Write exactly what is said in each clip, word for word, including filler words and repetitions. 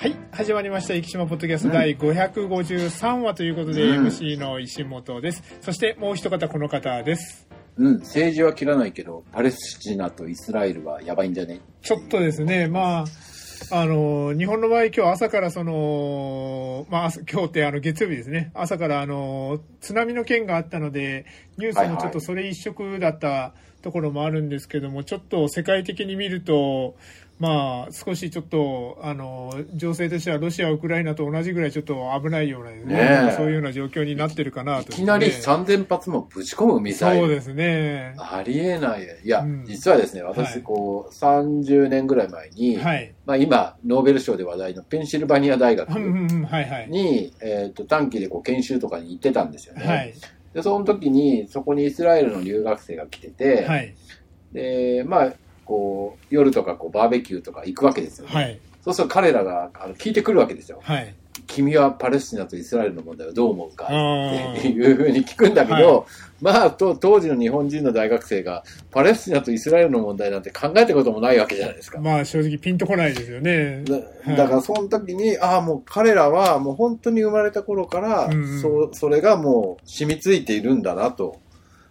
はい、始まりました生島ポッドキャストだいごひゃくごじゅうさんわということで、うん、エムシー の石本です。そしてもう一方この方です。うん、政治は切らないけどパレスチナとイスラエルはやばいんじゃね？ちょっとですね、まああの日本の場合今日朝からそのまあ今日ってあの月曜日ですね、朝からあの津波の件があったのでニュースもちょっとそれ一色だったところもあるんですけども、はいはい、ちょっと世界的に見るとまあ少しちょっとあの情勢としてはロシアウクライナと同じぐらいちょっと危ないようなですね、ねそういうような状況になってるかなと、ね、いきなりさんぜんぱつもぶち込むミサイル、そうですね、ありえない。いや、うん、実はですね、私こう、はい、さんじゅうねんぐらい前に、はい、まあ今ノーベル賞で話題のペンシルバニア大学に、うんうんはいはい、えーと短期でこう研修とかに行ってたんですよね、はい、でその時にそこにイスラエルの留学生が来てて、はい、でまあこう夜とかこうバーベキューとか行くわけですよね、はい、そうすると彼らがあの聞いてくるわけですよ、はい、君はパレスチナとイスラエルの問題をどう思うかっていうふうに聞くんだけど、はい、まあと当時の日本人の大学生がパレスチナとイスラエルの問題なんて考えたこともないわけじゃないですか。まあ正直ピンとこないですよね。 だ, だからその時に、はい、ああもう彼らはもう本当に生まれた頃から、うんうん、そ, それがもう染みついているんだなと、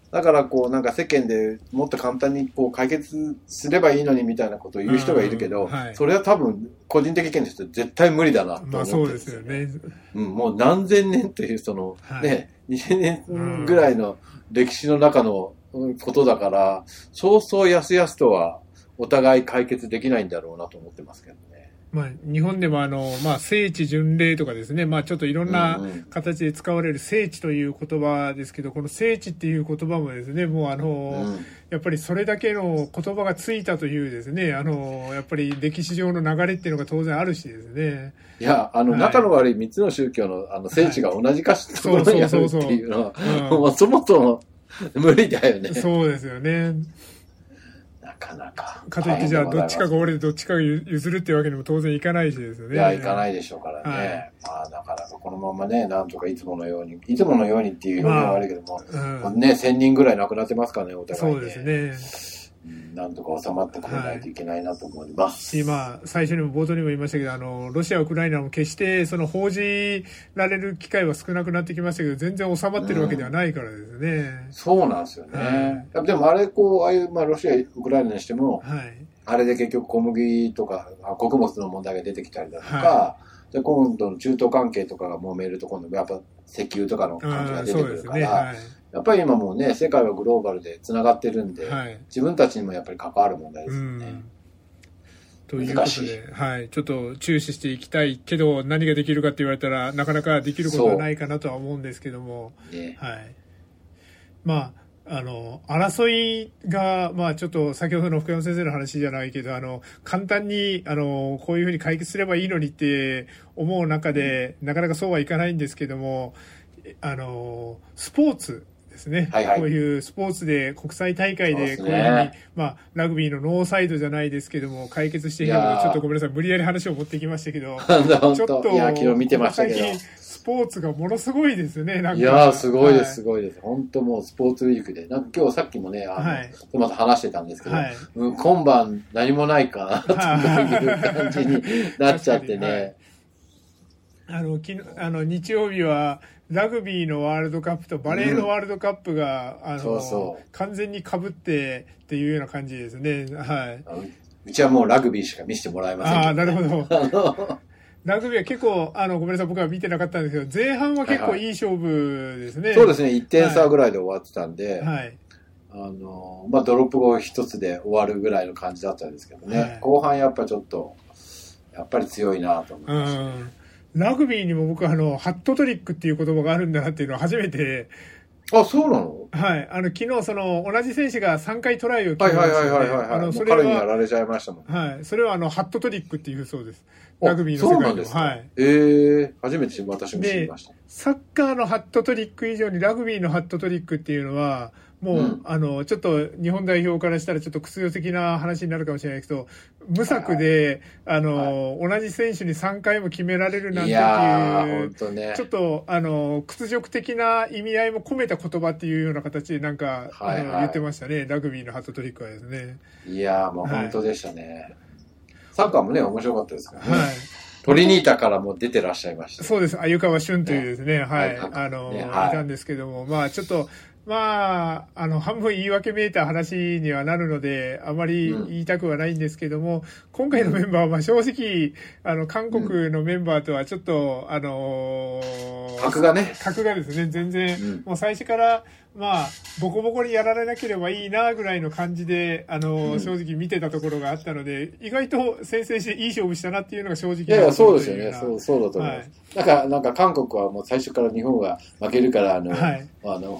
だからこうなんか世間でもっと簡単にこう解決すればいいのにみたいなことを言う人がいるけど、はい、それは多分個人的意見として絶対無理だなと思って、まあそうですよね、うん、もう何千年というその、はい、ねにせんねんぐらいの歴史の中のことだから、そうそうやすやすとはお互い解決できないんだろうなと思ってますけどね。まあ、日本でもあの、まあ、聖地巡礼とかですね、まあ、ちょっといろんな形で使われる聖地という言葉ですけど、この聖地っていう言葉もですね、もうあの、うん、やっぱりそれだけの言葉がついたというですね、あの、やっぱり歴史上の流れっていうのが当然あるしですね。いや、あの、はい、仲の悪いみっつの宗教の、あの聖地が同じかし、はい、ところにあるっていうのは、うん、もうそもそも無理だよね。そうですよね。なかなか。かといってじゃあどっちかが折れてどっちかが譲るっていうわけにも当然いかないしですよね。いや、いかないでしょうからね。はい、まあなかなかこのままね、なんとかいつものように、いつものようにっていう表現は悪いけども、まあうん、ね、せんにんぐらい亡くなってますからね、お互いね。そうですね。うん、なんとか収まってこないといけないなと思います。はい、今、最初にも冒頭にも言いましたけど、あの、ロシア、ウクライナも決してその報じられる機会は少なくなってきましたけど、全然収まってるわけではないからですね。うんね、そうなんですよね、はい、でもあれこうああいう、まあ、ロシアウクライナにしても、はい、あれで結局小麦とか穀物の問題が出てきたりだとか、はい、で今度の中東関係とかが揉めると今度やっぱ石油とかの関係が出てくるから、ねはい、やっぱり今もうね世界はグローバルでつながってるんで、はい、自分たちにもやっぱり関わる問題ですよね、うんということで、はい、ちょっと注視していきたいけど何ができるかって言われたらなかなかできることはないかなとは思うんですけども、ね、はい、まあ、あの争いが、まあ、ちょっと先ほどの福山先生の話じゃないけどあの簡単にあのこういうふうに解決すればいいのにって思う中で、うん、なかなかそうはいかないんですけどもあのスポーツですね、はいはい、こういうスポーツで国際大会でこういうふうに、ねまあ、ラグビーのノーサイドじゃないですけども解決していけばちょっとごめんなさい無理やり話を持ってきましたけどちょっといや昨日見てましたけどスポーツがものすごいですね。なんかいやーすごいです、はい、すごいです本当もうスポーツウィークでなんか今日さっきもねあの、はい、また話してたんですけど、はいうん、今晩何もないかなという感じになっちゃってねあの昨日あの日曜日はラグビーのワールドカップとバレーのワールドカップが、うん、あのそうそう完全に被ってっていうような感じですね、はい、うちはもうラグビーしか見せてもらえませんけど、ね、ああなるほどラグビーは結構あのごめんなさい僕は見てなかったんですけど前半は結構いい勝負ですね、はいはい、そうですねいってん差ぐらいで終わってたんで、はい、あのまあ、ドロップ後一つで終わるぐらいの感じだったんですけどね、はい、後半やっぱちょっとやっぱり強いなと思いました、ね、ラグビーにも僕はあのハットトリックっていう言葉があるんだなっていうのは初めてあ、そうなの？はい。あの、昨日、その、同じ選手がさんかいトライを決めました、ね。はいはいはいはい、はい。あの、それは。彼にやられちゃいましたもん。はい。それは、あの、ハットトリックっていうそうです。ラグビーの世界で。そうなんですか。はい。えー、初めて私も知りました。サッカーのハットトリック以上にラグビーのハットトリックっていうのは、もう、うん、あの、ちょっと日本代表からしたらちょっと屈辱的な話になるかもしれないけど、無策で、はいはい、あの、はい、同じ選手にさんかいも決められるなんてっていう、ね、ちょっと、あの、屈辱的な意味合いも込めた言葉っていうような形でなんか、はいはい、あの言ってましたね、ラグビーのハットトリックはですね。いやー、もう本当でしたね。はい、サッカーもね、面白かったですからね。はいトリニータからも出てらっしゃいました、ね。そうです。鮎川俊というですね、ねはい、はい、あの、ねはい、いたんですけども、まあちょっと、まあ、あの、半分言い訳めいた話にはなるので、あまり言いたくはないんですけども、うん、今回のメンバーは、まあ正直、あの、韓国のメンバーとはちょっと、あのー、格がね。格がですね、全然、うん、もう最初から、まあ、ボコボコにやられなければいいな、ぐらいの感じで、あの、うん、正直見てたところがあったので、意外と先制していい勝負したなっていうのが正直な。いやいや、そうですよね。そう、そうだと思います。はい、なんか、なんか韓国はもう最初から日本が負けるから、あの、はい、あの、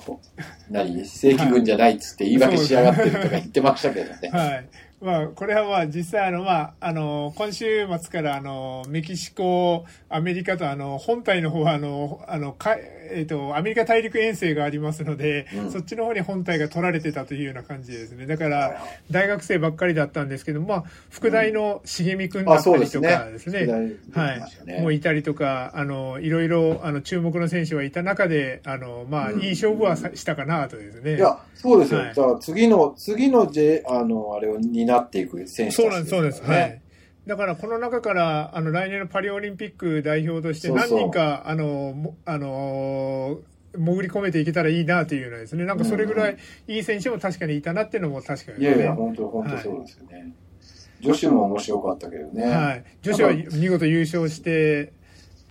何、正規軍じゃないっつって言い訳しやがってるとか言ってましたけどね。はい。まあ、これはまあ、実際あの、まあ、あの、今週末からあの、メキシコ、アメリカとあの、本体の方はあの、あの、か、えっと、アメリカ大陸遠征がありますので、うん、そっちの方に本体が取られてたというような感じですね。だから、大学生ばっかりだったんですけど、まあ、副大の茂美くんだったりとかですね。うん、ですねはい。もういたりとか、あの、いろいろ、あの、注目の選手はいた中で、あの、まあ、いい勝負はしたかなとですね。うん、いや、そうですよ。はい、じゃあ、次の、次の、J、あの、あれをに、なっていく選手たちですからね。そうなんです、そうです。はい。だからこの中からあの来年のパリオリンピック代表として何人かそうそうあのあの潜り込めていけたらいいなというのはですね。なんかそれぐらいいい選手も確かにいたなっていうのも確かに、ねうん。いやいや本当本当そうですよね、はい。女子も面白かったけどね。はい。女子は見事優勝して。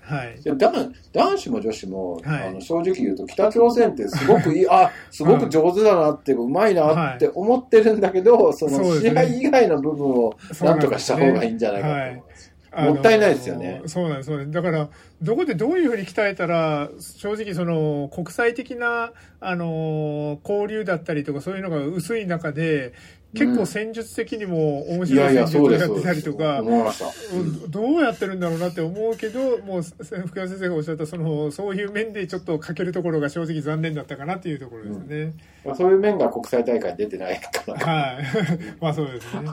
はい、男, 男子も女子も、はい、あの正直言うと北朝鮮ってすごくいいあすごく上手だなってうまいなって思ってるんだけど、はい、その試合以外の部分をなんとかした方がいいんじゃないかと思います。もったいないですよね。そうなんです、そうです。だから、どこでどういうふうに鍛えたら、正直その、国際的な、あの、交流だったりとか、そういうのが薄い中で、結構戦術的にも面白い戦術をやってたりとか、どうやってるんだろうなって思うけど、もう、福田先生がおっしゃった、その、そういう面でちょっと欠けるところが正直残念だったかなっていうところですね。うん、そういう面が国際大会に出てないから。はい。まあそうですね。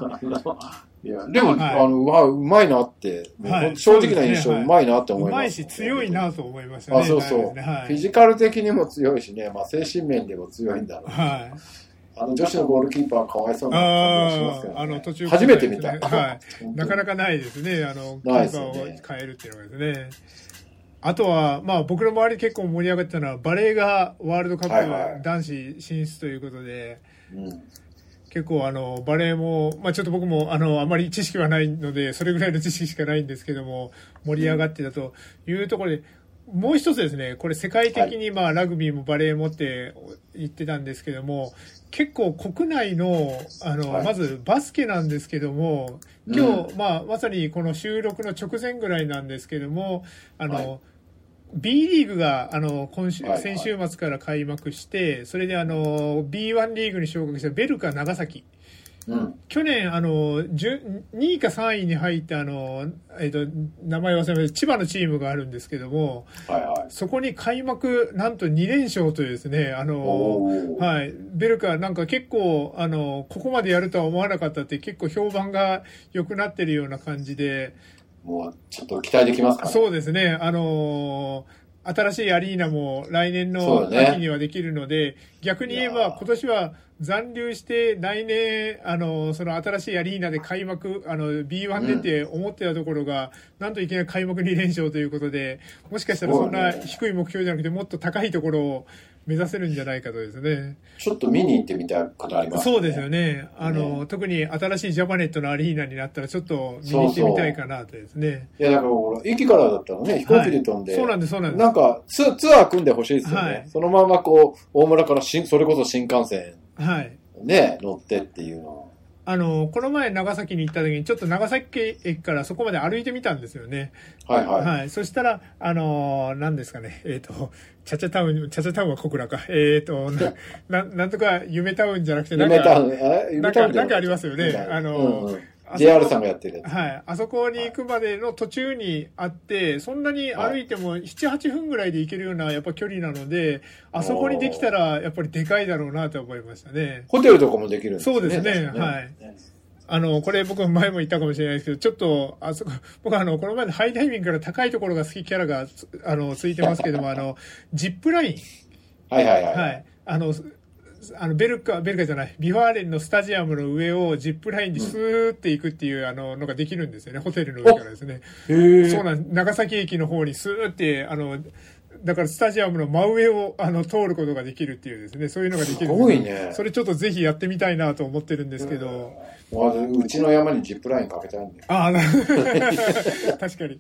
いやでも、はい、あの、うわ、うまいなって、はい、正直な印象、うまいなって思います。うまいし、強いなと思いましたね。あ、そうそう、はい。フィジカル的にも強いしね、まあ、精神面でも強いんだろう。はい。あの、女子のゴールキーパーかわいそうな感じがしますけど、ね。あの、途中、ね、初めて見た。はい。なかなかないですね、あの、キーパーを変えるっていうのがですね。あとは、まあ僕の周り結構盛り上がったのは、バレーがワールドカップ男子進出ということで、はいはいうん結構あのバレーも、まあ、ちょっと僕もあのあまり知識はないのでそれぐらいの知識しかないんですけども盛り上がってたというところで、うん、もう一つですねこれ世界的にまあラグビーもバレーもって言ってたんですけども結構国内の、あの、はい、まずバスケなんですけども今日、うん、まあ、まさにこの収録の直前ぐらいなんですけどもあの、はいB リーグが、あの、今週、先週末から開幕して、それであの、ビーワン リーグに昇格したベルカ長崎。うん、去年、あの、にいかさんいに入った、あの、えっと、名前忘れました、千葉のチームがあるんですけども、はいはい、そこに開幕、なんとに連勝というですね、あの、はい、ベルカ、なんか結構、あの、ここまでやるとは思わなかったって、結構評判が良くなってるような感じで、もうちょっと期待できますかね。そうですね。あのー、新しいアリーナも来年の秋にはできるので、ね、逆に言えば今年は残留して来年、あのー、その新しいアリーナで開幕、あの、ビーワン でって思ってたところが、うん、なんといきなり開幕に連勝ということで、もしかしたらそんな低い目標じゃなくてもっと高いところを目指せるんじゃないかとですね。ちょっと見に行ってみたいことありますね。そうですよね。あの、ね、特に新しいジャパネットのアリーナになったらちょっと見に行ってみたいかなとですね。そうそういやだからほら駅からだったらね飛行機で飛んで、はい、そうなんですそうなんです。なんかツツアー組んでほしいですよね。はい、そのままこう大村から新それこそ新幹線ね、はい、乗ってっていうのを。あのこの前長崎に行った時にちょっと長崎駅からそこまで歩いてみたんですよね。はいはい。はい。そしたらあの何ですかねえっとチャチャタウンチャチャタウンは小倉かえっとななんとか夢タウンじゃなくてなんか夢タウンえ夢タウンなんかありますよねあの。うんうんジェイアール さんがやってるやつ。はい。あそこに行くまでの途中にあって、そんなに歩いてもなな、はっぷんぐらいで行けるようなやっぱ距離なので、あそこにできたらやっぱりでかいだろうなと思いましたね。ホテルとかもできるんですね。そうですね。ねはい。ねあの、これ僕前も言ったかもしれないですけど、ちょっと、あそこ、僕あの、この前のハイダイビングから高いところが好きキャラが、あの、ついてますけども、あの、ジップライン。はいはいはい。はい。あの、あのベルカ、ベルカじゃない、ビファーレンのスタジアムの上をジップラインでスーって行くっていう、あの、のができるんですよね、ホテルの上からですね。へそうなん、長崎駅の方にスーって、あの、だからスタジアムの真上をあの通ることができるっていうですね、そういうのができる。すごいね。それちょっとぜひやってみたいなと思ってるんですけど。まず、うちの山にジップラインかけてあるんだよ。ああ、なるほど。確かに。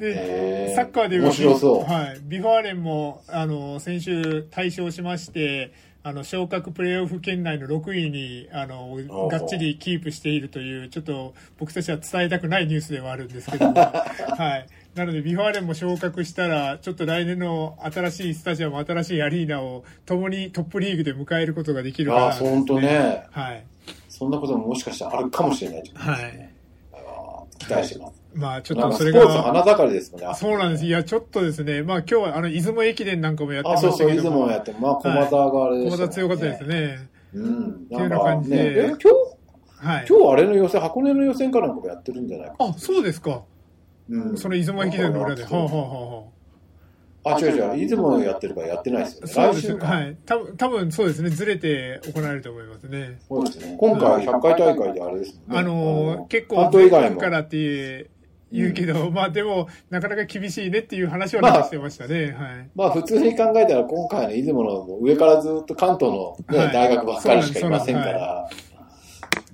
で、サッカーで言うと、はい、ビファーレンも、あの、先週大勝しまして、あの、昇格プレーオフ圏内のろくいに、あの、がっちりキープしているという、ちょっと僕たちは伝えたくないニュースではあるんですけども、はい。なのでビファーレンも昇格したらちょっと来年の新しいスタジアム、新しいアリーナを共にトップリーグで迎えることができるからですね。ああ、本当ね。はい。そんなことももしかしたらあるかもしれないということですね。はい。あ、期待してます。はい、まあちょっとそれがスポーツの花盛りですもんね。そうなんです。いやちょっとですね。まあ今日はあの出雲駅伝なんかもやってましたけども。あ、そうそう出雲もやって、まあ駒沢があれでしたね。駒沢強かったですね。うん。っていうような感じで。ね、え今日、はい、今日あれの予選、箱根の予選かなんかもやってるんじゃないか。あ、そうですか。うん、その出雲駅伝の裏で、はあはあはあ、あ、違う違う、出雲やってるからやってないですよね。そうですね、はい。多分、多分そうですね、ずれて行われると思いますね。そうですね。今回ひゃっかい大会であれですもんね。あのー、あのー、結構、関東からって言うけど、うん、まあでも、なかなか厳しいねっていう話はなんかしてましたね。まあ、はい。まあ普通に考えたら、今回の出雲の上からずっと関東の、ね、はい、大学ばっかりしかいませんから、はい、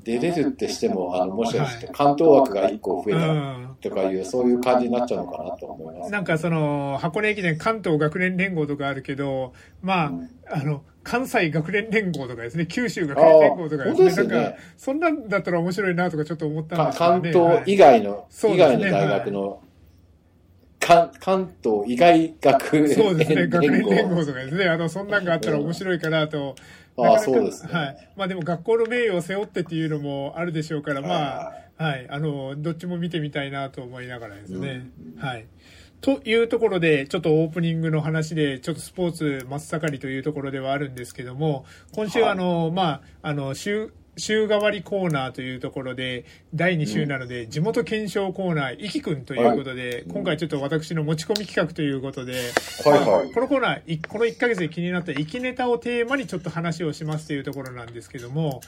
出れるってしても、あの、もしかして関東枠がいっこ増えたらとかいう、そういう感じになっちゃうのかなと思います。なんかその、箱根駅伝関東学年連合とかあるけど、まあ、うん、あの、関西学年連合とかですね、九州学年連合とかですね、ですね、なんか、そんなんだったら面白いなとかちょっと思ったんですけど、ね。関東以外の、はい、以外の大学の、はい、関, 関東以外学年連合。そうですね、学年連合とかですね、あの、そんなんがあったら面白いかなと、ああ、そうですね。はい。まあでも学校の名誉を背負ってっていうのもあるでしょうから、まあ、はい。あの、どっちも見てみたいなと思いながらですね。うん、はい。というところで、ちょっとオープニングの話で、ちょっとスポーツ真っ盛りというところではあるんですけども、今週はあの、はい、まあ、あの、週、週替わりコーナーというところで、だいに週なので、地元検証コーナー、いきくんということで、今回ちょっと私の持ち込み企画ということで、このコーナー、このいっかげつで気になったいきネタをテーマにちょっと話をしますというところなんですけども、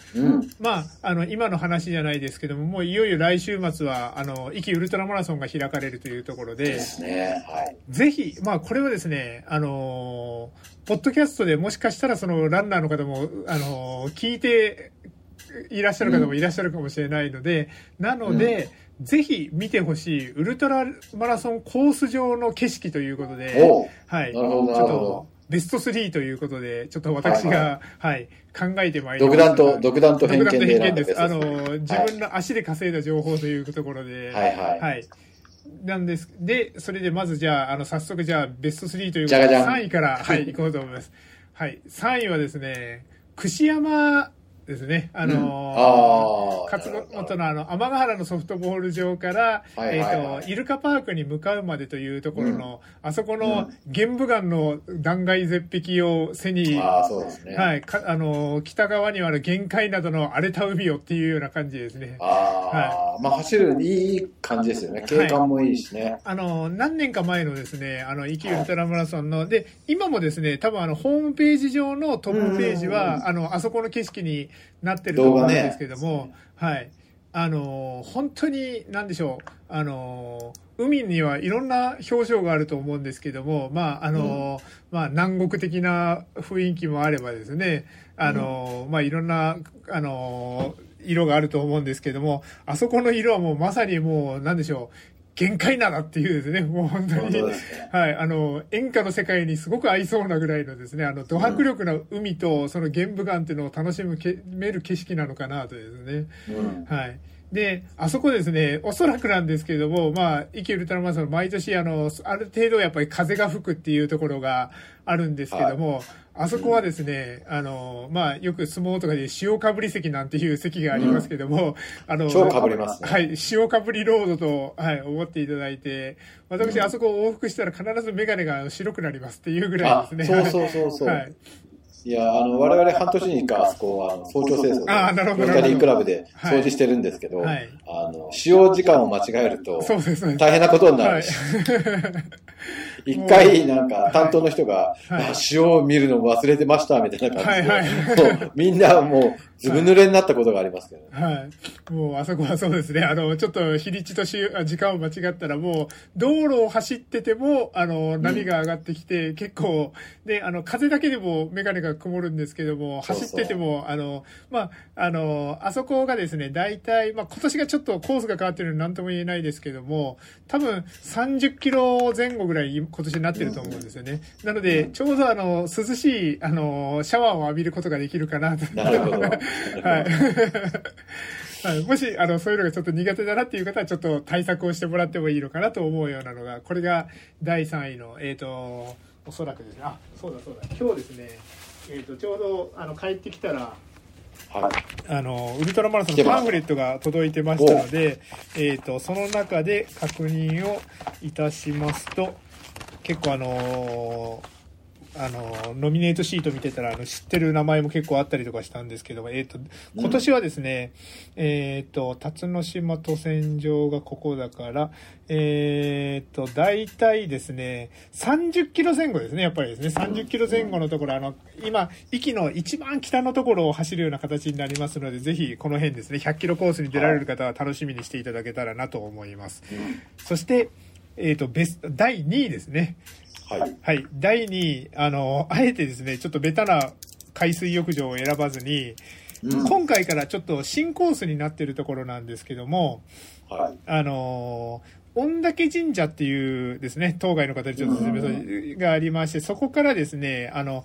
まあ、あの、今の話じゃないですけども、もういよいよ来週末は、あの、いきウルトラマラソンが開かれるというところで、ぜひ、まあ、これはですね、あの、ポッドキャストでもしかしたらそのランナーの方も、あの、聞いて、いらっしゃる方もいらっしゃるかもしれないので、うん、なので、うん、ぜひ見てほしいウルトラマラソンコース上の景色ということで、はい、ちょっとベストスリーということで、ちょっと私が、はいはい、考えてまいりました。独断と、独断と偏見で選んだベストスリー。あの、自分の足で稼いだ情報というところで、はいはいはい、なんです。で、それでまずじゃあ、あの、早速じゃあベストスリーということで、さんいから、はい、行こうと思います。はい、さんいはですね、櫛山、ですね。あのー、勝本のあの、天ヶ原のソフトボール場から、はいはいはい、えっと、イルカパークに向かうまでというところの、うん、あそこの玄武岩の断崖絶壁を背に、あそうですね、はい、かあのー、北側にはある玄海などの荒れた海をっていうような感じですね。あはい、まあ、走るいい感じですよね。景観もいいしね。はい、あのー、何年か前のですね、あの、いきウルトラマラソンの、はい、で、今もですね、多分あの、ホームページ上のトップページは、あの、あそこの景色に、なってると思うんですけども、ね、はい。あの、本当に、なんでしょう。あの、海にはいろんな表情があると思うんですけども、まあ、あの、うん、まあ、南国的な雰囲気もあればですね、あの、うん、まあ、いろんな、あの、色があると思うんですけども、あそこの色はもうまさにもう、なんでしょう。限界ならっていうですね、もう本当に、ね、はい、あの、演歌の世界にすごく合いそうなぐらいのですね、あの、ド迫力な海と、その玄武岩っていうのを楽しむけ、める景色なのかなというですね、うん、はい。で、あそこですね、おそらくなんですけれども、まあ、いきウルトラマラソン、毎年、あの、ある程度やっぱり風が吹くっていうところがあるんですけども、はい、あそこはですね、うん、あの、まあ、よく相撲とかで塩かぶり席なんていう席がありますけども、うん、あの、超かぶりますね。はい、塩かぶりロードと、はい、思っていただいて、私、うん、あそこを往復したら必ずメガネが白くなりますっていうぐらいですね。そうそうそうそう。はい。いや、あの、我々半年にいっかい、あそこは、早朝清掃で、ロータリークラブで掃除してるんですけど、はい、あの、使用時間を間違えると、大変なことになる。一回なんか担当の人が、はいはい、塩を見るの忘れてましたみたいな感じで、はいはい、みんなもうずぶ濡れになったことがありますけどね。はい、はい、もうあそこはそうですね。あのちょっと日にちと時間を間違ったらもう道路を走っててもあの波が上がってきて、うん、結構であの風だけでもメガネが曇るんですけども走っててもそうそうあのまああのあそこがですねだいたいまあ今年がちょっとコースが変わってるので何とも言えないですけども多分さんじゅっキロぜん後ぐらい今年になってると思うんですよね。うん、なのでちょうどあの涼しいあのシャワーを浴びることができるかなと。なるほど。はい、もしあのそういうのがちょっと苦手だなっていう方はちょっと対策をしてもらってもいいのかなと思うようなのがこれがだいさんいのえっ、ー、とおそらくですねあそうだそうだ今日ですねえっ、ー、とちょうどあの帰ってきたら、はい、あのウルトラマラソンのパンフレットが届いてましたのでえっ、ー、とその中で確認をいたしますと結構あのーあのノミネートシート見てたらあの知ってる名前も結構あったりとかしたんですけども、えーと、今年はですね、うん、えーと辰野島渡船場がここだからえーと大体ですねさんじゅっキロぜん後ですねやっぱりですねさんじゅっキロぜん後のところあの今壱岐の一番北のところを走るような形になりますのでぜひこの辺ですねひゃっキロコースに出られる方は楽しみにしていただけたらなと思います。うん、そして、えーとベストだいにいですね。はい、はい、だいにいあのあえてですねちょっとベタな海水浴場を選ばずに、うん、今回からちょっと新コースになってるところなんですけども、はい、あの御嶽神社っていうですね当該の方でちょっと説明がありまして、うん、そこからですねあの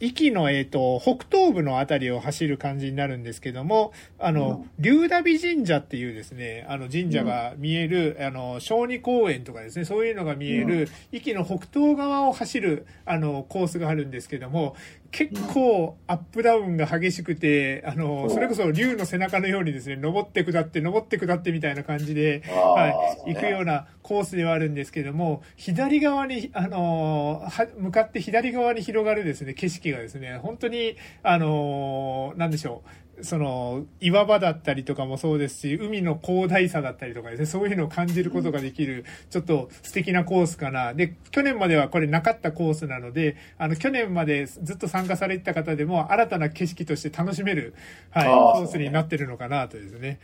壱岐の、えー、と北東部のあたりを走る感じになるんですけどもあの、うん、龍田美神社っていうですねあの神社が見える、うん、あの小児公園とかですねそういうのが見える壱岐、うん、の北東側を走るあのコースがあるんですけども結構アップダウンが激しくてあのそれこそ龍の背中のようにですね登って下って登って下ってみたいな感じで、はい、行くようなコースではあるんですけども左側にあの向かって左側に広がるですね景色がですね本当にあの何でしょうその岩場だったりとかもそうですし海の広大さだったりとかですねそういうのを感じることができるちょっと素敵なコースかな。で去年まではこれなかったコースなのであの去年までずっと参加されてた方でも新たな景色として楽しめる、はい、コースになってるのかなとですね。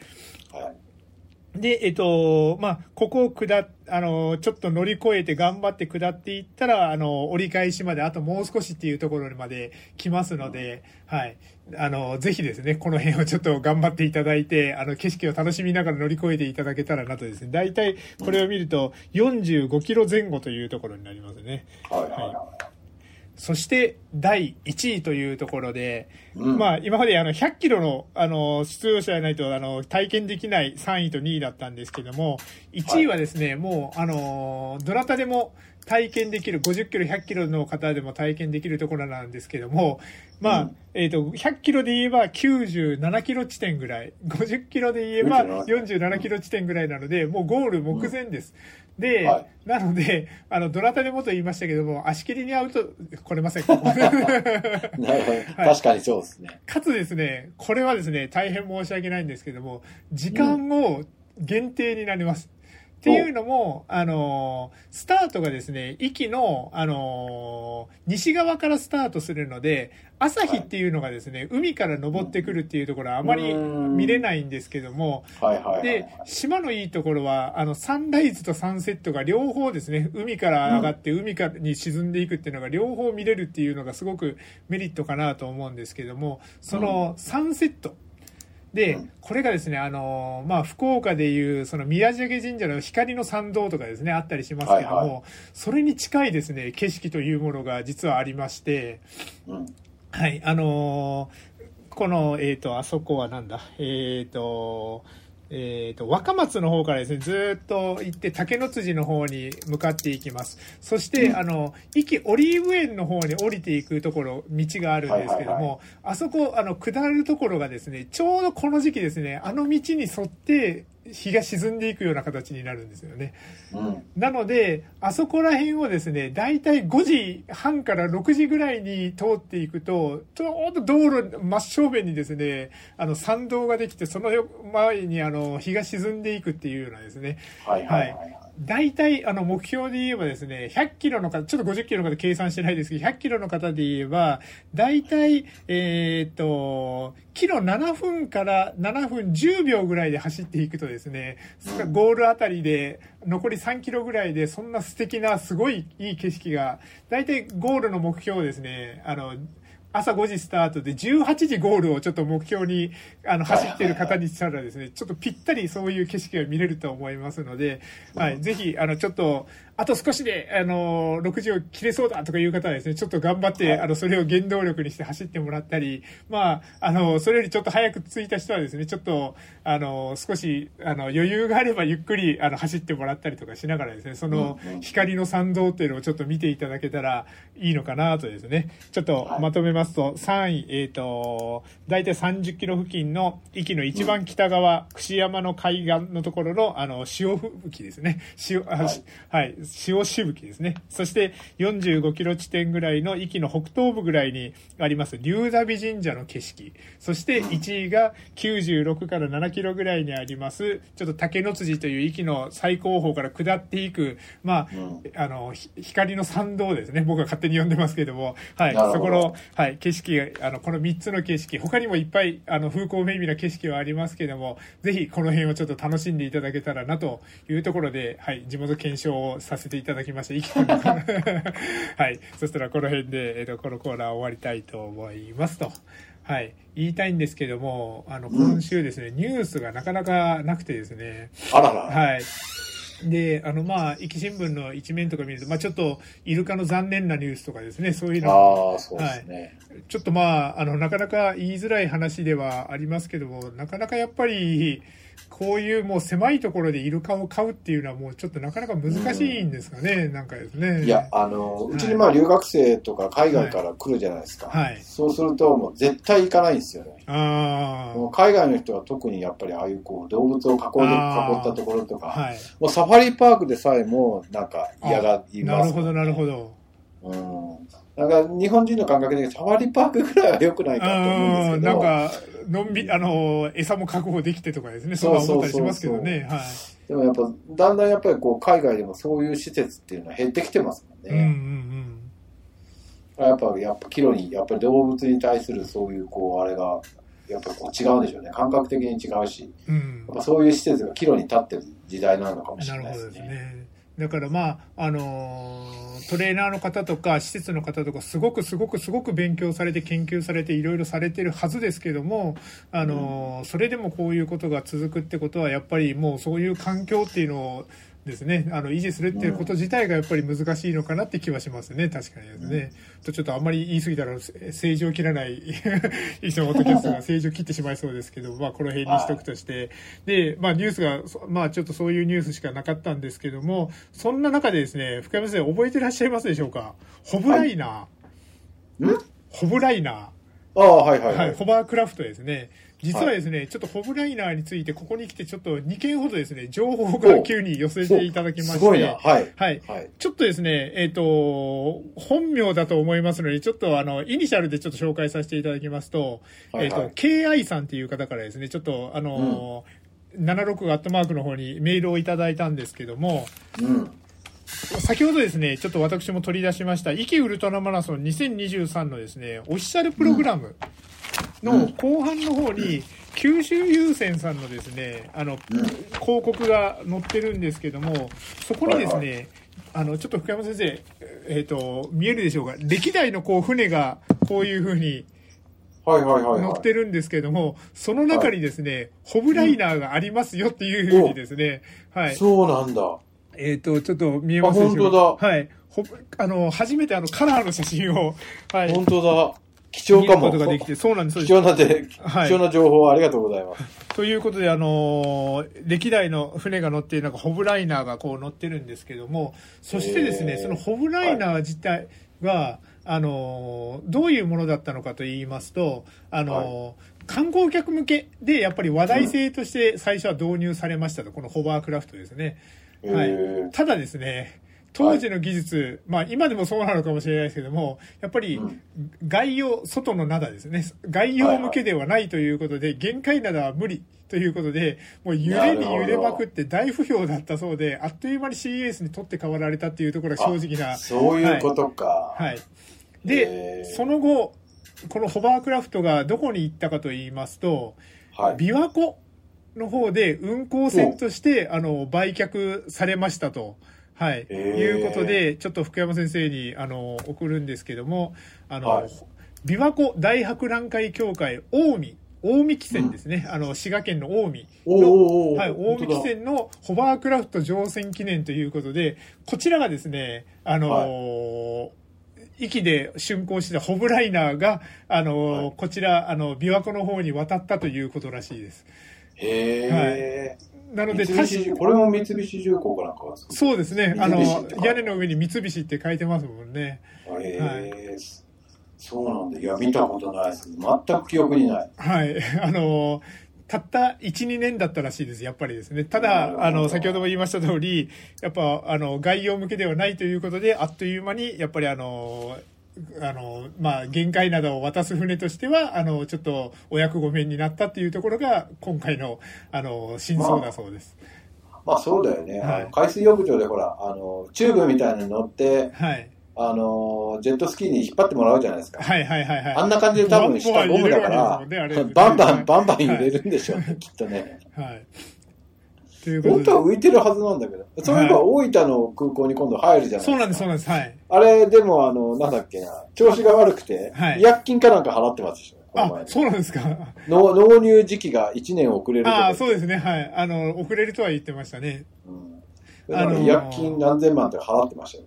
で、えっと、まあ、ここを下、あの、ちょっと乗り越えて頑張って下っていったら、あの、折り返しまであともう少しっていうところまで来ますので、はい。あの、ぜひですね、この辺をちょっと頑張っていただいて、あの、景色を楽しみながら乗り越えていただけたらなとですね、大体これを見るとよんじゅうごキロぜん後というところになりますね。はい。そしてだいいちいというところで、うん、まあ今まであのひゃっキロのあの出場者じゃないとあの体験できないさんいとにいだったんですけども、いちいはですね、はい、もうあのどなたでも体験できるごじゅっキロひゃっキロの方でも体験できるところなんですけども、まあ、うん、えっとひゃっキロで言えばきゅうじゅうななキロ地点ぐらい、ごじゅっキロで言えばよんじゅうななキロ地点ぐらいなので、もうゴール目前です。うんで、はい、なので、あの、どなたでもと言いましたけども、足切りに合うと、来れません。なるほど。確かにそうですね、はい。かつですね、これはですね、大変申し訳ないんですけども、時間を限定になります。うんっていうのも、あのー、スタートがですね、壱岐の、あのー、西側からスタートするので、朝日っていうのがですね、はい、海から登ってくるっていうところはあまり見れないんですけども、はいはいはいはい、で、島のいいところは、あの、サンライズとサンセットが両方ですね、海から上がって海からに沈んでいくっていうのが両方見れるっていうのがすごくメリットかなと思うんですけども、そのサンセット、で、これがですね、あのー、まあ、福岡でいう、その宮地嶽神社の光の参道とかですね、あったりしますけども、はいはい、それに近いですね、景色というものが実はありまして、うん、はい、あのー、この、えっと、あそこはなんだ、えっと、えーと、若松の方からですね、ずっと行って、竹の辻の方に向かっていきます。そして、うん、あの、壱岐オリーブ園の方に降りていくところ、道があるんですけども、はいはいはい、あそこ、あの、下るところがですね、ちょうどこの時期ですね、あの道に沿って、日が沈んでいくような形になるんですよね。うん、なので、あそこら辺をですね、だいたいごじはんからろくじぐらいに通っていくと、ちょうど道路真正面にですね、あの参道ができて、その前にあの日が沈んでいくっていうようなですね。はいはいはいはい。大体あの目標で言えばですね、ひゃっキロの方、ちょっとごじゅっキロの方計算してないですけど、ひゃっキロの方で言えば、大体、えー、っと、キロななふんからななふんじゅうびょうぐらいで走っていくとですね、ゴールあたりで残りさんキロぐらいで、そんな素敵な、すごいいい景色が、大体ゴールの目標をですね、あの、朝ごじスタートでじゅうはちじゴールをちょっと目標にあの走っている方にしたらですね、ちょっとぴったりそういう景色が見れると思いますので、はい、ぜひ、あの、ちょっと、あと少しで、あの、ろくじを切れそうだとかいう方はですね、ちょっと頑張って、あの、それを原動力にして走ってもらったり、まあ、あの、それよりちょっと早く着いた人はですね、ちょっと、あの、少し、あの、余裕があればゆっくり、あの、走ってもらったりとかしながらですね、その、光の参道っていうのをちょっと見ていただけたらいいのかなとですね、ちょっとまとめます。さんい、えーと、大体さんじゅっキロ付近の駅の一番北側、櫛山の海岸のところの、あの、潮吹雪ですね。潮、はい、はい、潮しぶきですね。そしてよんじゅうごキロ地点ぐらいの駅の北東部ぐらいにあります、龍座美神社の景色。そしていちいがきゅうじゅうろくからななキロぐらいにあります、ちょっと竹の辻という駅の最高峰から下っていく、まあ、あの、光の参道ですね。僕が勝手に呼んでますけれども、はい、そこの、はい、景色あのこのみっつの景色他にもいっぱいあの風光明媚な景色はありますけども、ぜひこの辺をちょっと楽しんでいただけたらなというところで、はい、地元検証をさせていただきました。はい、そしたらこの辺で、えーと、このコーナー終わりたいと思いますと、はい、言いたいんですけども、あの今週ですね、うん、ニュースがなかなかなくてですね、あらら、はい、で、あの、まあ、壱岐新聞の一面とか見ると、まあ、ちょっと、イルカの残念なニュースとかですね、そういうのは、あ、そうですね、はい、ちょっとまあ、あの、なかなか言いづらい話ではありますけども、なかなかやっぱり、こういうもう狭いところでイルカを飼うっていうのはもうちょっとなかなか難しいんですかね、うん、なんかですね。いや、あの、うちにまあ、留学生とか海外から来るじゃないですか。はい。そうすると、もう絶対行かないんですよね。ああ。もう海外の人は特にやっぱりああいうこう、動物を囲う、囲ったところとか、はい、もうサファリパークでさえもなんか嫌がります、ね。なるほど、なるほど。うん。なんか日本人の感覚でサファリパークぐらいは良くないかと思うんですけど。なんかのんび、あの、餌も確保できてとかですね、そう思ったりしますけどね。はい。でもやっぱ、だんだんやっぱりこう、海外でもそういう施設っていうのは減ってきてますもんね。うんうんうん。やっぱ、やっぱ、岐路に、やっぱり動物に対するそういうこう、あれが、やっぱこう違うんでしょうね。感覚的に違うし、うん、やっぱそういう施設が岐路に立ってる時代なのかもしれないですね。なるほどですね。だからまあ、あのー、トレーナーの方とか施設の方とかすごくすごくすごく勉強されて研究されていろいろされてるはずですけども、あのーうん、それでもこういうことが続くってことはやっぱりもうそういう環境っていうのをですね、あの維持するっていうこと自体がやっぱり難しいのかなって気はしますね、確かにですね。うん、とちょっとあんまり言い過ぎたら正常切らないいつもポッドキャストが正常切ってしまいそうですけど、まあこの辺にしとくとして、で、まあニュースがまあちょっとそういうニュースしかなかったんですけども、そんな中でですね、深山先生覚えてらっしゃいますでしょうか？ホブライナー、はい、ん？ホブライナー。ああ、はいはいはい。はい、ホバークラフトですね。実はですね、はい、ちょっとホブライナーについてここに来てちょっとにけんほどですね、情報が急に寄せていただきまして、すごいな、はい、はい、はい、ちょっとですね、えっと本名だと思いますので、ちょっとあのイニシャルでちょっと紹介させていただきますと、はいはい、えっと ケーアイ さんっていう方からですね、ちょっとあの、うん、ななじゅうろくアットマークの方にメールをいただいたんですけども。うん、先ほどですね、ちょっと私も取り出しました、壱岐ウルトラマラソンにせんにじゅうさんのですね、オフィシャルプログラムの後半の方に、九州郵船さんのですね、あの、広告が載ってるんですけども、そこにですね、あの、ちょっと深山先生、えっと、見えるでしょうか、歴代のこう、船がこういう風に、はいはいはいはい、載ってるんですけども、その中にですね、はい、ホブライナーがありますよっていう風にですね、はい。そうなんだ。えっ、ー、と、ちょっと見えますでしょうか。本当だ。はい。ほ、あの、初めてあの、カラーの写真を、はい。本当だ。貴重かも。見ることができて、そうなんです。貴重なで、はい、貴重な情報ありがとうございます。ということで、あのー、歴代の船が乗っている、なんか、ホブライナーがこう乗ってるんですけども、そしてですね、そのホブライナー自体は、はい、あのー、どういうものだったのかと言いますと、あのー、はい、観光客向けで、やっぱり話題性として最初は導入されましたと、うん、このホバークラフトですね。はい、ただですね、当時の技術、はい、まあ、今でもそうなのかもしれないですけども、やっぱり外洋、外の灘ですね、外洋向けではないということで、はいはい、限界灘は無理ということで、もう揺れに揺れまくって大不評だったそうで、あっという間に シーエス に取って代わられたっていうところが正直な。そういうことか。はい、はい、でその後このホバークラフトがどこに行ったかといいますと、はい、琵琶湖の方で運航船としてあの売却されましたと、はい、いうことで、ちょっと福山先生にあの送るんですけども、あの、はい、琵琶湖大博覧会協会近江近江汽船ですね、うん、あの滋賀県の近江の、はい、近江汽船のホバークラフト乗船記念ということで、こちらがですね、あの、はい、息で竣工したホブライナーが、あの、はい、こちら、あの、琵琶湖の方に渡ったということらしいです。へー。はい、なので、これも三菱重工かなんかはそうですね。あの、屋根の上に三菱って書いてますもんね。へー。はい、そうなんだ。いや、見たことないです。全く記憶にない。はい。あの、たったいちにねんだったらしいです、やっぱりですね。ただ、あの、先ほども言いました通り、やっぱ、あの、外洋向けではないということで、あっという間に、やっぱりあの、あの、まあ、限界灘を渡す船としては、あの、ちょっとお役御免になったっていうところが、今回の、あの、真相だそうです。まあ、まあ、そうだよね。はい、海水浴場でほら、あの、チューブみたいに乗って、はい。あのジェットスキーに引っ張ってもらうじゃないですか。はいはいはい、はい、あんな感じで多分下ゴムだから、ね、バンバンバンバン揺れるんでしょうね、はい、きっとね。はい。本当は浮いてるはずなんだけど。そういえば大分の空港に今度入るじゃないですか。そうなんですそうなんです。はい。あれでもあのなんだっけな、調子が悪くて、はい、違約金かなんか払ってますでしょ。あ、そうなんですか。の納入時期がいちねん遅れるとか。あ、そうですね、はい、あの遅れるとは言ってましたね。うん。あの違約金何千万って払ってましたよ。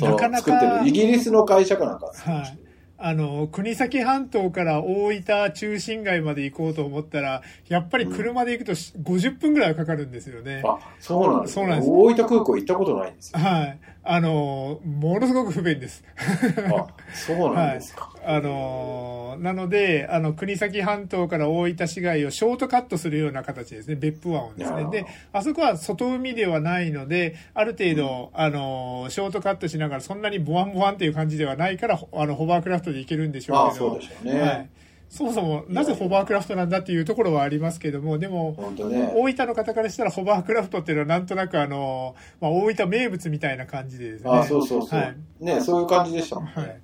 なかなかイギリスの会社かなんか、はい、あの国東半島から大分中心街まで行こうと思ったらやっぱり車で行くとごじゅっぷんぐらいはかかるんですよね、うん、あ、そうなんです、そうなんです。大分空港行ったことないんですよ、はい、あのものすごく不便ですあ、そうなんですか、はい、あのなのであの国東半島から大分市街をショートカットするような形ですね、別府湾をですね。であそこは外海ではないのである程度、うん、あのショートカットしながらそんなにボワンボワンっていう感じではないからあのホバークラフトで行けるんでしょうけど、ああ、そうでしょうね、はい、そもそもなぜホバークラフトなんだっていうところはありますけども、でも本当、ね、大分の方からしたらホバークラフトっていうのはなんとなくあの、まあ、大分名物みたいな感じでですね。ああ、そうそうそう、はい、ね、そういう感じでしたもんね、はい。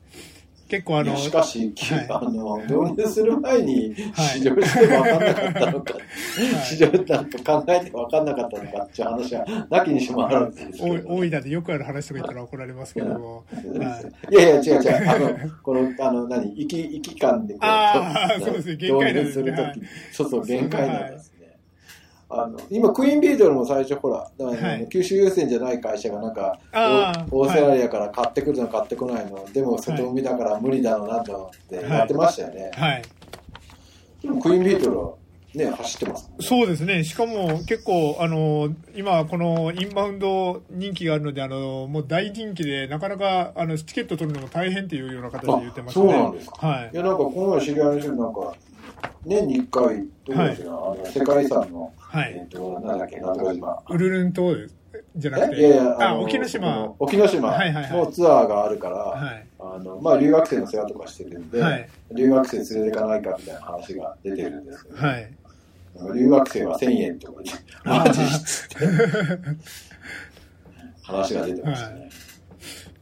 結構あのしかし、はい、あの導入する前に試乗して分かんなかったのか、はい、試乗なんか考えて分かんなかったのかっていう話はなきにしもあらずですけど、大分でよくある話とか言ったら怒られますけども、はい、いやいや違う違う、あのこのあの何行き行き間でこう導入するとき、はい、そうそう限界なんですね。あの今クイーンビートルも最初ほら、はい、九州郵船じゃない会社がなんかオーストラリアから買ってくるの買ってこないの、はい、でも外海だから無理だろうなとってやってましたよね、はいはい、でもクイーンビートルはね走ってます、ね、そうですね。しかも結構あの今このインバウンド人気があるのであのもう大人気でなかなかあのチケット取るのも大変っていうような形で言ってましたね。そうなんですか、はい、いやなんかこの前知り合いの人なんか年にいっかいどうですか、はい、あの世界遺産の、はい、えっとなんだっけなんとか島ウルルン島じゃなくて、いやいや、あの、沖ノ島、沖ノ島のツアーがあるから、はい、あのまあ留学生の世話とかしてるんで、はい、留学生連れていかないかみたいな話が出てるんですけど、はい、留学生はせんえんとかでマジって話が出てましたね。はい、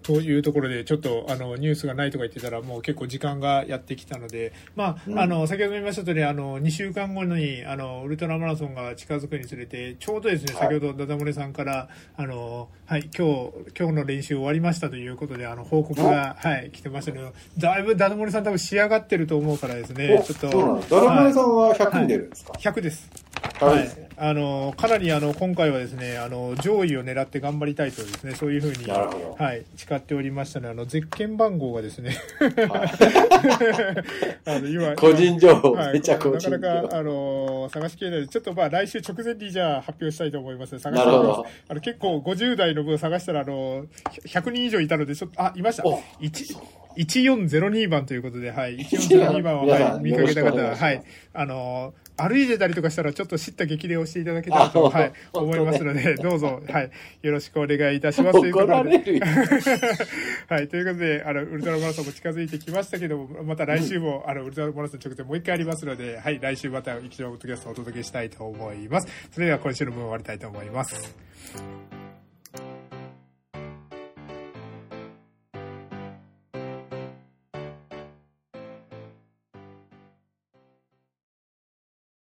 というところでちょっとあのニュースがないとか言ってたらもう結構時間がやってきたので、まあ、うん、あの先ほども言いましたとおりあのにしゅうかんごにあのウルトラマラソンが近づくにつれてちょうどですね、はい、先ほどダダモネさんからあの、はい、今日今日の練習終わりましたということであの報告が、はい、来てましたけど、だいぶダダモネさん多分仕上がってると思うからですねちょっと。そうなんだ。ダダモネさんはひゃくに出るんですか？はい、ひゃくです。はい、あのかなりあの今回はですねあの上位を狙って頑張りたいとですねそういうふうに、はい、誓っておりましたね。あのゼッケン番号がですね、はい、あの今個人情報、はい、めちゃ個人情報なかなかあの探しきれないでちょっとまあ来週直前にじゃあ発表したいと思います、ね、探しております。あの結構ごじゅう代の分探したらあのひゃくにん以上いたのでちょっとあいましたいちよんゼロにばんということで、はい、いちよんゼロにばんを、はい、見かけた方は、はい、あの歩いてたりとかしたらちょっと知った激励をしていただけたらと、はい、思いますので、どうぞ、はい、よろしくお願いいたしますということで、はい、ということで、あのウルトラマラソンも近づいてきましたけども、また来週も、うん、あのウルトラマラソン直前もう一回ありますので、はい、来週また生きのポッドキャストをお届けしたいと思います。それでは今週の分を終わりたいと思います。